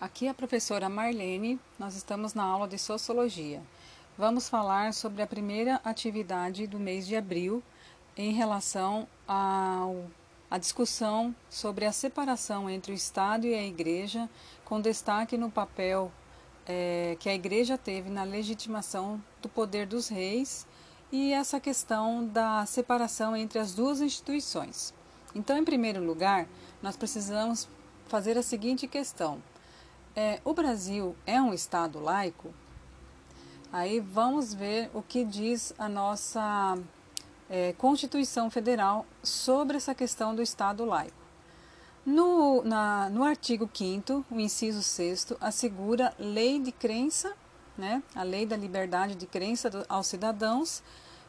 Aqui é a professora Marlene, nós estamos na aula de Sociologia. Vamos falar sobre a primeira atividade do mês de abril em relação à discussão sobre a separação entre o Estado e a Igreja, com destaque no papel que a Igreja teve na legitimação do poder dos reis e essa questão da separação entre as duas instituições. Então, em primeiro lugar, nós precisamos fazer a seguinte questão. O Brasil é um Estado laico? Aí vamos ver o que diz a nossa Constituição Federal sobre essa questão do Estado laico. No artigo 5º, o inciso 6º, assegura lei de crença, né, a lei da liberdade de crença aos cidadãos,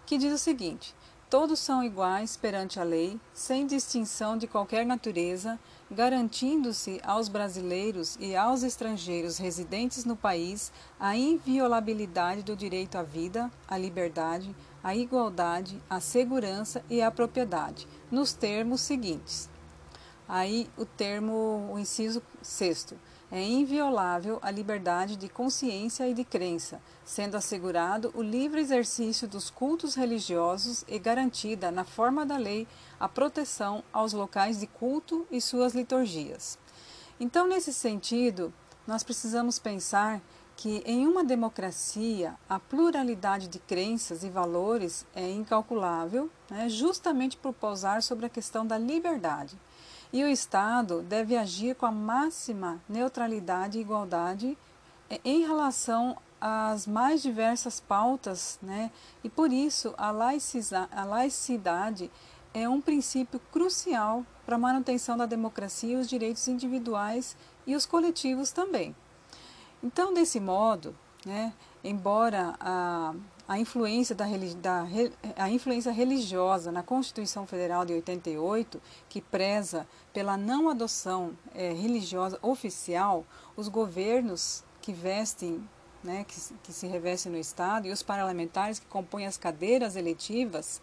que diz o seguinte: todos são iguais perante a lei, sem distinção de qualquer natureza, garantindo-se aos brasileiros e aos estrangeiros residentes no país a inviolabilidade do direito à vida, à liberdade, à igualdade, à segurança e à propriedade, nos termos seguintes. Aí o inciso 6º. É inviolável a liberdade de consciência e de crença, sendo assegurado o livre exercício dos cultos religiosos e garantida, na forma da lei, a proteção aos locais de culto e suas liturgias. Então, nesse sentido, nós precisamos pensar que, em uma democracia, a pluralidade de crenças e valores é incalculável, né, justamente por pousar sobre a questão da liberdade. E o Estado deve agir com a máxima neutralidade e igualdade em relação às mais diversas pautas, né? E por isso a laicidade é um princípio crucial para a manutenção da democracia e os direitos individuais e os coletivos também. Então, desse modo, né, embora a influência religiosa na Constituição Federal de 88, que preza pela não adoção religiosa oficial, os governos que vestem, né, que se revestem no Estado, e os parlamentares que compõem as cadeiras eletivas,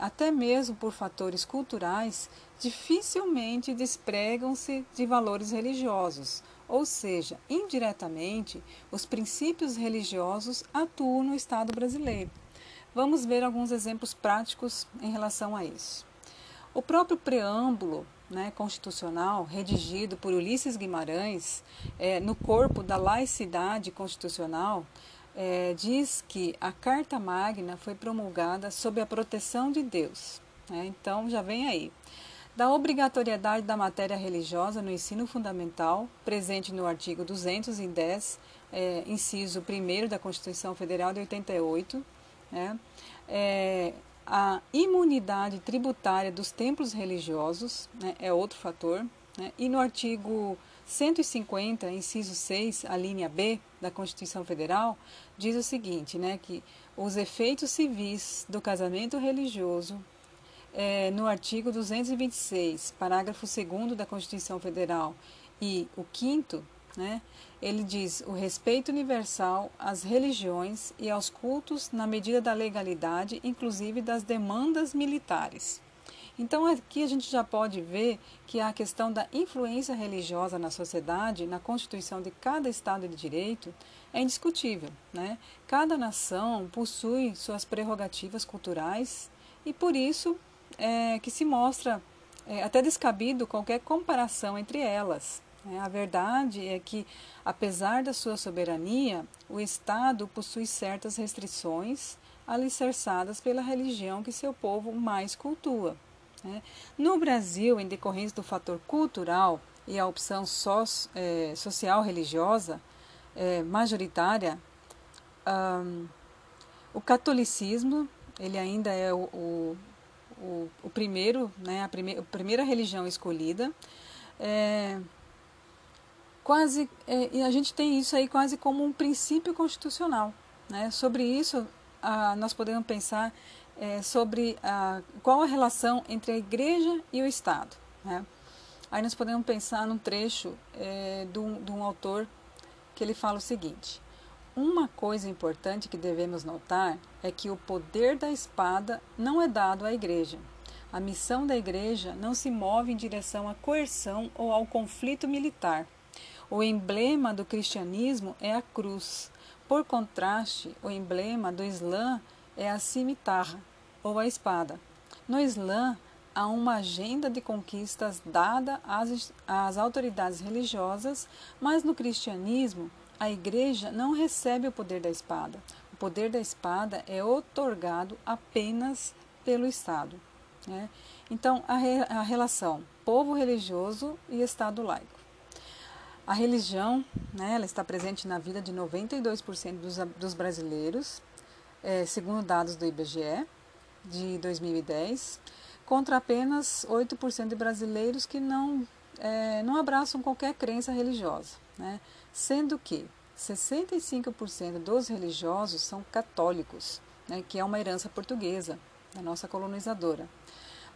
até mesmo por fatores culturais, dificilmente despregam-se de valores religiosos. Ou seja, indiretamente, os princípios religiosos atuam no Estado brasileiro. Vamos ver alguns exemplos práticos em relação a isso. O próprio preâmbulo, né, constitucional, redigido por Ulisses Guimarães, no corpo da laicidade constitucional, diz que a Carta Magna foi promulgada sob a proteção de Deus. Então, já vem aí. Da obrigatoriedade da matéria religiosa no ensino fundamental, presente no artigo 210, inciso 1º da Constituição Federal de 88, né? A imunidade tributária dos templos religiosos, né, é outro fator, né? E no artigo 150, inciso 6, a linha B da Constituição Federal, diz o seguinte, né, que os efeitos civis do casamento religioso, no artigo 226, parágrafo 2º da Constituição Federal e o 5º, né, ele diz o respeito universal às religiões e aos cultos na medida da legalidade, inclusive das demandas militares. Então, aqui a gente já pode ver que a questão da influência religiosa na sociedade, na constituição de cada Estado de Direito, é indiscutível, né? Cada nação possui suas prerrogativas culturais e, por isso, que se mostra até descabido qualquer comparação entre elas. A verdade é que, apesar da sua soberania, o Estado possui certas restrições alicerçadas pela religião que seu povo mais cultua. No Brasil, em decorrência do fator cultural e a opção social religiosa majoritária, o catolicismo ele ainda é o primeiro, né, a primeira religião escolhida, e a gente tem isso aí quase como um princípio constitucional, né? Sobre isso, nós podemos pensar sobre qual a relação entre a Igreja e o Estado, né? Aí nós podemos pensar num trecho de um autor que ele fala o seguinte: uma coisa importante que devemos notar é que o poder da espada não é dado à Igreja. A missão da Igreja não se move em direção à coerção ou ao conflito militar. O emblema do cristianismo é a cruz. Por contraste, o emblema do Islã é a cimitarra, ou a espada. No Islã, há uma agenda de conquistas dada às autoridades religiosas, mas no cristianismo, a igreja não recebe o poder da espada. O poder da espada é otorgado apenas pelo Estado, né? Então, a relação povo religioso e Estado laico. A religião, né, ela está presente na vida de 92% dos brasileiros, segundo dados do IBGE de 2010, contra apenas 8% de brasileiros que não abraçam qualquer crença religiosa, né? Sendo que 65% dos religiosos são católicos, né, que é uma herança portuguesa, da nossa colonizadora.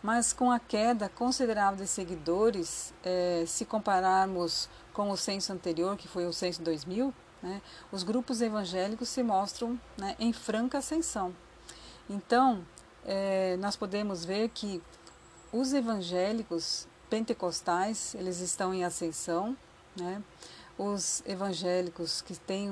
Mas com a queda considerável de seguidores, se compararmos com o censo anterior, que foi o censo 2000, né, os grupos evangélicos se mostram, né, em franca ascensão. Então, nós podemos ver que os evangélicos pentecostais, eles estão em ascensão, né, os evangélicos que têm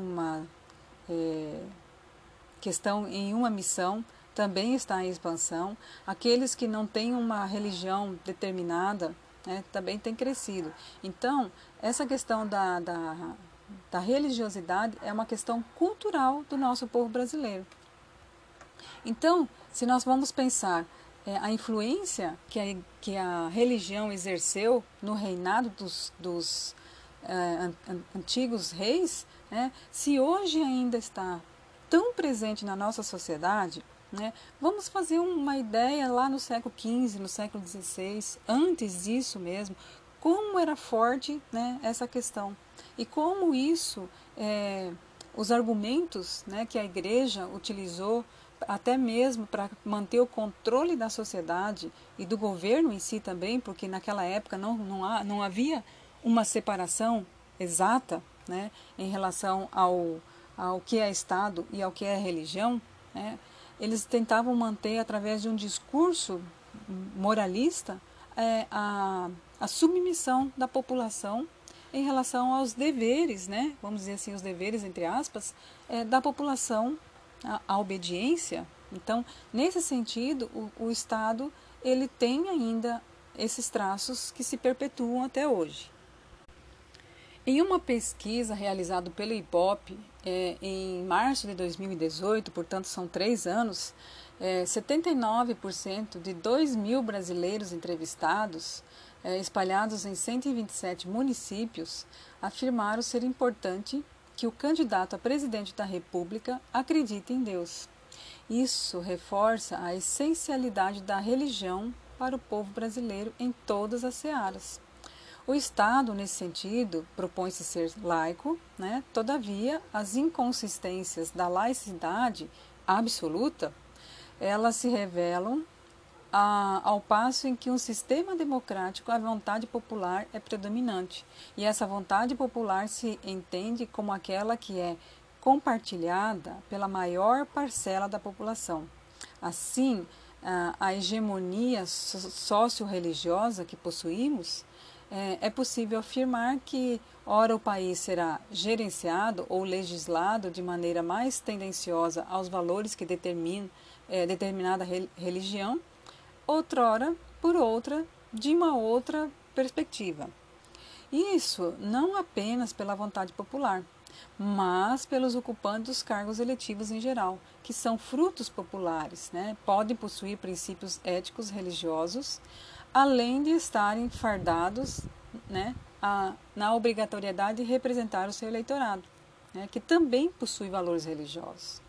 que estão em uma missão, também está em expansão, aqueles que não têm uma religião determinada, né, também tem crescido. Então, essa questão da religiosidade é uma questão cultural do nosso povo brasileiro. Então, se nós vamos pensar a influência que a religião exerceu no reinado dos antigos reis, né, se hoje ainda está tão presente na nossa sociedade, né? Vamos fazer uma ideia lá no século XV, no século XVI, antes disso mesmo, como era forte, né, essa questão e como isso, os argumentos, né, que a igreja utilizou até mesmo para manter o controle da sociedade e do governo em si também, porque naquela época não havia uma separação exata, né, em relação ao que é Estado e ao que é religião, né? Eles tentavam manter, através de um discurso moralista, a submissão da população em relação aos deveres, né? Vamos dizer assim, os deveres, entre aspas, da população, a obediência. Então, nesse sentido, o Estado ele tem ainda esses traços que se perpetuam até hoje. Em uma pesquisa realizada pelo IPOP, em março de 2018, portanto são 3 anos, 79% de 2.000 brasileiros entrevistados, espalhados em 127 municípios, afirmaram ser importante que o candidato a presidente da República acredite em Deus. Isso reforça a essencialidade da religião para o povo brasileiro em todas as searas. O Estado, nesse sentido, propõe-se ser laico, né? Todavia, as inconsistências da laicidade absoluta, elas se revelam ao passo em que um sistema democrático, a vontade popular é predominante. E essa vontade popular se entende como aquela que é compartilhada pela maior parcela da população. Assim, a hegemonia socio-religiosa que possuímos, é possível afirmar que, ora, o país será gerenciado ou legislado de maneira mais tendenciosa aos valores que determinada religião, outrora, por outra, de uma outra perspectiva. Isso não apenas pela vontade popular, mas pelos ocupantes dos cargos eletivos em geral, que são frutos populares, né? Podem possuir princípios éticos religiosos, além de estarem fardados, né, na obrigatoriedade de representar o seu eleitorado, né, que também possui valores religiosos.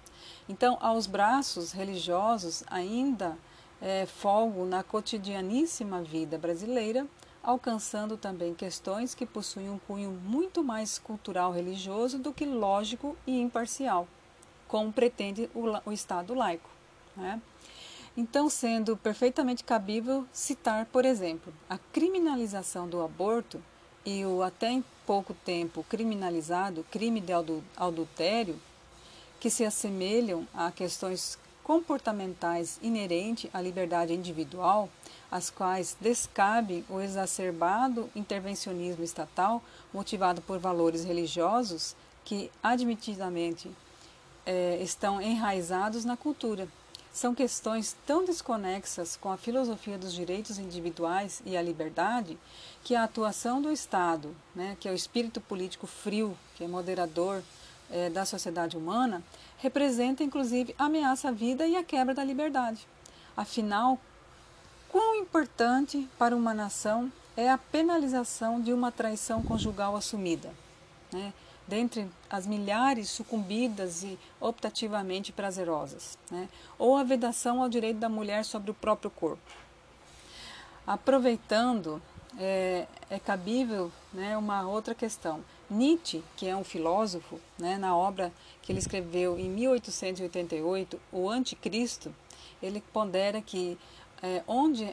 Então, aos braços religiosos ainda folgam na cotidianíssima vida brasileira, alcançando também questões que possuem um cunho muito mais cultural religioso do que lógico e imparcial, como pretende o Estado laico, né? Então, sendo perfeitamente cabível citar, por exemplo, a criminalização do aborto e o até em pouco tempo criminalizado crime de adultério, que se assemelham a questões comportamentais inerentes à liberdade individual, às quais descabe o exacerbado intervencionismo estatal motivado por valores religiosos que admitidamente estão enraizados na cultura. São questões tão desconexas com a filosofia dos direitos individuais e a liberdade que a atuação do Estado, que é o espírito político frio, que é moderador da sociedade humana, representa inclusive ameaça à vida e a quebra da liberdade. Afinal, quão importante para uma nação é a penalização de uma traição conjugal assumida, dentre as milhares sucumbidas e optativamente prazerosas, ou a vedação ao direito da mulher sobre o próprio corpo. Aproveitando, é cabível uma outra questão. Nietzsche, que é um filósofo, na obra que ele escreveu em 1888, O Anticristo, ele pondera que onde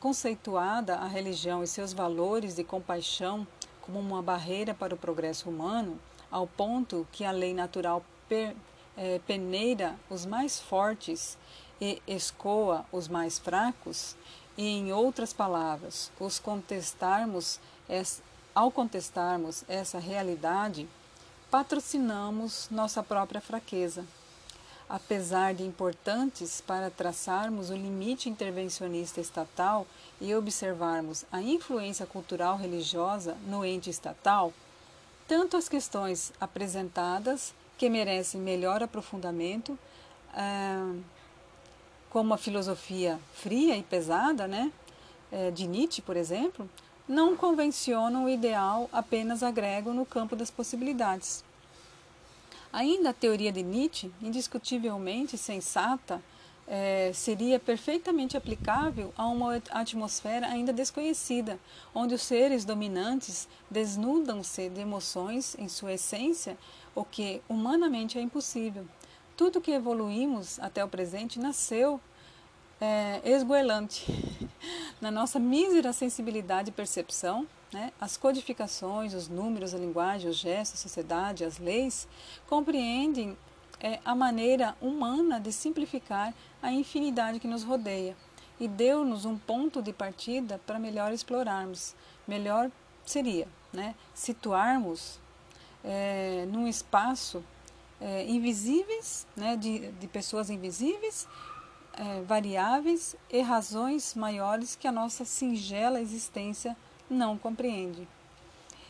conceituada a religião e seus valores de compaixão como uma barreira para o progresso humano, ao ponto que a lei natural peneira os mais fortes e escoa os mais fracos, e, em outras palavras, ao contestarmos essa realidade, patrocinamos nossa própria fraqueza. Apesar de importantes para traçarmos o limite intervencionista estatal e observarmos a influência cultural religiosa no ente estatal, tanto as questões apresentadas, que merecem melhor aprofundamento, como a filosofia fria e pesada, de Nietzsche, por exemplo, não convencionam o ideal, apenas agregam no campo das possibilidades. Ainda a teoria de Nietzsche, indiscutivelmente sensata, seria perfeitamente aplicável a uma atmosfera ainda desconhecida, onde os seres dominantes desnudam-se de emoções em sua essência, o que humanamente é impossível. Tudo que evoluímos até o presente nasceu esgoelante. Na nossa mísera sensibilidade e percepção, as codificações, os números, a linguagem, os gestos, a sociedade, as leis, compreendem a maneira humana de simplificar a infinidade que nos rodeia e deu-nos um ponto de partida para melhor explorarmos. Melhor seria situarmos num espaço invisíveis, de pessoas invisíveis, variáveis e razões maiores que a nossa singela existência não compreende.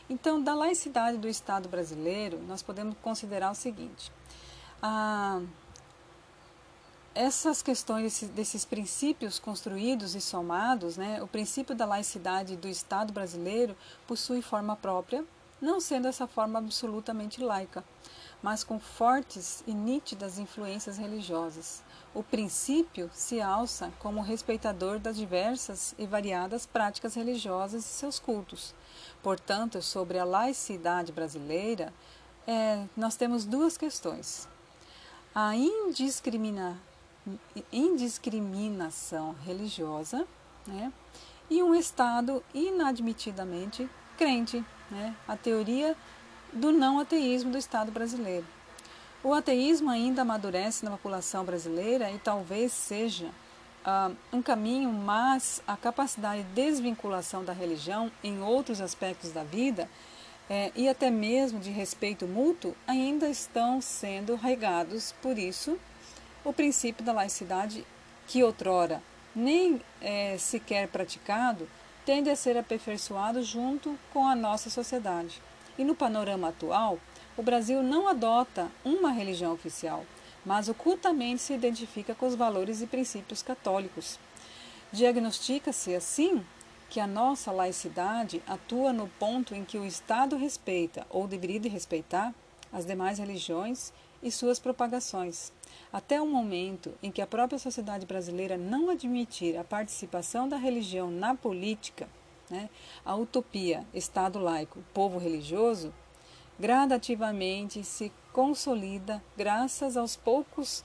Então, da laicidade do Estado brasileiro, nós podemos considerar o seguinte: essas questões desses princípios construídos e somados, o princípio da laicidade do Estado brasileiro possui forma própria, não sendo essa forma absolutamente laica, mas com fortes e nítidas influências religiosas. O princípio se alça como respeitador das diversas e variadas práticas religiosas e seus cultos. Portanto, sobre a laicidade brasileira, nós temos duas questões. A indiscriminação religiosa, e um Estado inadmitidamente crente, a teoria do não ateísmo do Estado brasileiro. O ateísmo ainda amadurece na população brasileira e talvez seja um caminho, mas a capacidade de desvinculação da religião em outros aspectos da vida e até mesmo de respeito mútuo ainda estão sendo regados. Por isso, o princípio da laicidade, que outrora nem sequer praticado, tende a ser aperfeiçoado junto com a nossa sociedade. E no panorama atual, o Brasil não adota uma religião oficial, mas ocultamente se identifica com os valores e princípios católicos. Diagnostica-se, assim, que a nossa laicidade atua no ponto em que o Estado respeita, ou deveria de respeitar, as demais religiões e suas propagações. Até o momento em que a própria sociedade brasileira não admitir a participação da religião na política, a utopia, Estado laico, povo religioso, gradativamente se consolida graças aos poucos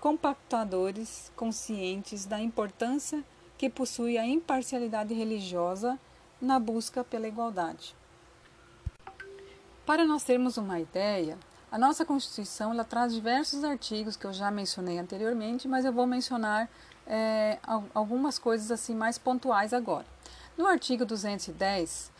compactadores conscientes da importância que possui a imparcialidade religiosa na busca pela igualdade. Para nós termos uma ideia, A nossa Constituição ela traz diversos artigos que eu já mencionei anteriormente, mas eu vou mencionar algumas coisas assim mais pontuais agora. No artigo 210,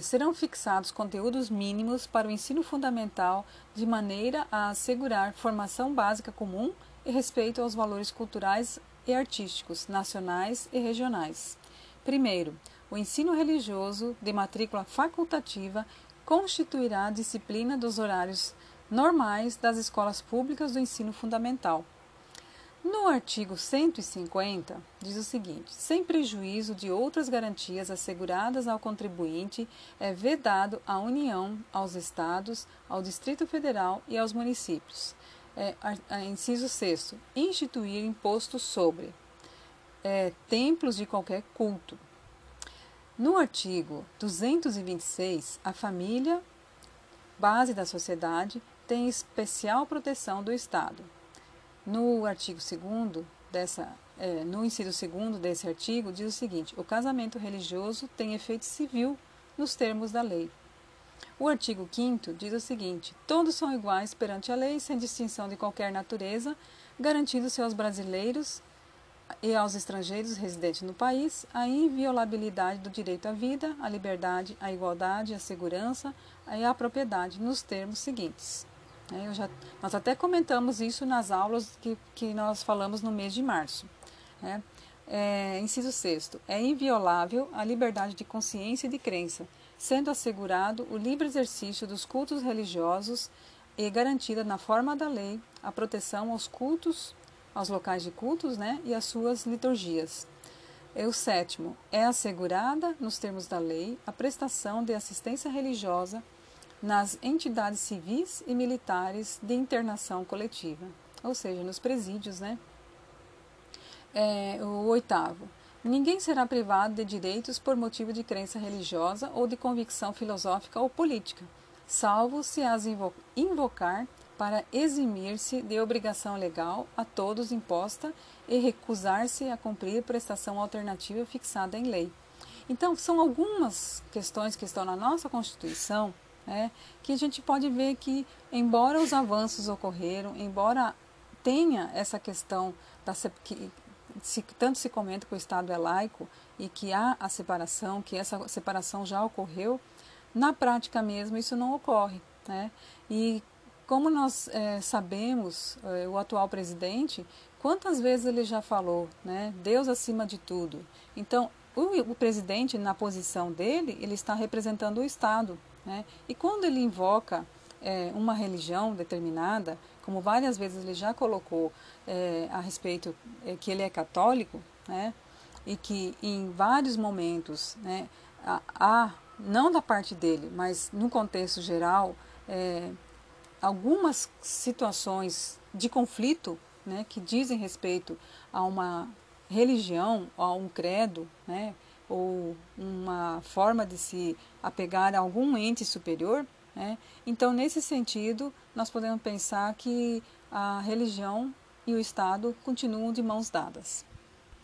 serão fixados conteúdos mínimos para o ensino fundamental de maneira a assegurar formação básica comum e respeito aos valores culturais e artísticos, nacionais e regionais. Primeiro, o ensino religioso de matrícula facultativa constituirá a disciplina dos horários normais das escolas públicas do ensino fundamental. No artigo 150, diz o seguinte: sem prejuízo de outras garantias asseguradas ao contribuinte, é vedado à União, aos Estados, ao Distrito Federal e aos municípios. Inciso 6º, instituir imposto sobre templos de qualquer culto. No artigo 226, a família, base da sociedade, tem especial proteção do Estado. No artigo 2º no inciso 2º desse artigo, diz o seguinte: o casamento religioso tem efeito civil nos termos da lei. O artigo 5º diz o seguinte: todos são iguais perante a lei, sem distinção de qualquer natureza, garantindo-se aos brasileiros e aos estrangeiros residentes no país a inviolabilidade do direito à vida, à liberdade, à igualdade, à segurança e à propriedade, nos termos seguintes. Nós até comentamos isso nas aulas que nós falamos no mês de março. Inciso 6º. É inviolável a liberdade de consciência e de crença, sendo assegurado o livre exercício dos cultos religiosos e garantida, na forma da lei, a proteção aos cultos, aos locais de cultos, e às suas liturgias. O 7º. É assegurada, nos termos da lei, a prestação de assistência religiosa nas entidades civis e militares de internação coletiva, ou seja, nos presídios, O 8º, ninguém será privado de direitos por motivo de crença religiosa ou de convicção filosófica ou política, salvo se as invocar para eximir-se de obrigação legal a todos imposta e recusar-se a cumprir prestação alternativa fixada em lei. Então, são algumas questões que estão na nossa Constituição, que a gente pode ver que, embora os avanços ocorreram, embora tenha essa questão que tanto se comenta que o Estado é laico e que há a separação, que essa separação já ocorreu, na prática mesmo isso não ocorre. E como nós sabemos, o atual presidente, quantas vezes ele já falou, Deus acima de tudo. Então, o presidente, na posição dele, ele está representando o Estado. E quando ele invoca uma religião determinada, como várias vezes ele já colocou a respeito que ele é católico, e que em vários momentos, não da parte dele, mas no contexto geral, algumas situações de conflito que dizem respeito a uma religião, a um credo, ou uma forma de se apegar a algum ente superior, Então, nesse sentido, nós podemos pensar que a religião e o Estado continuam de mãos dadas.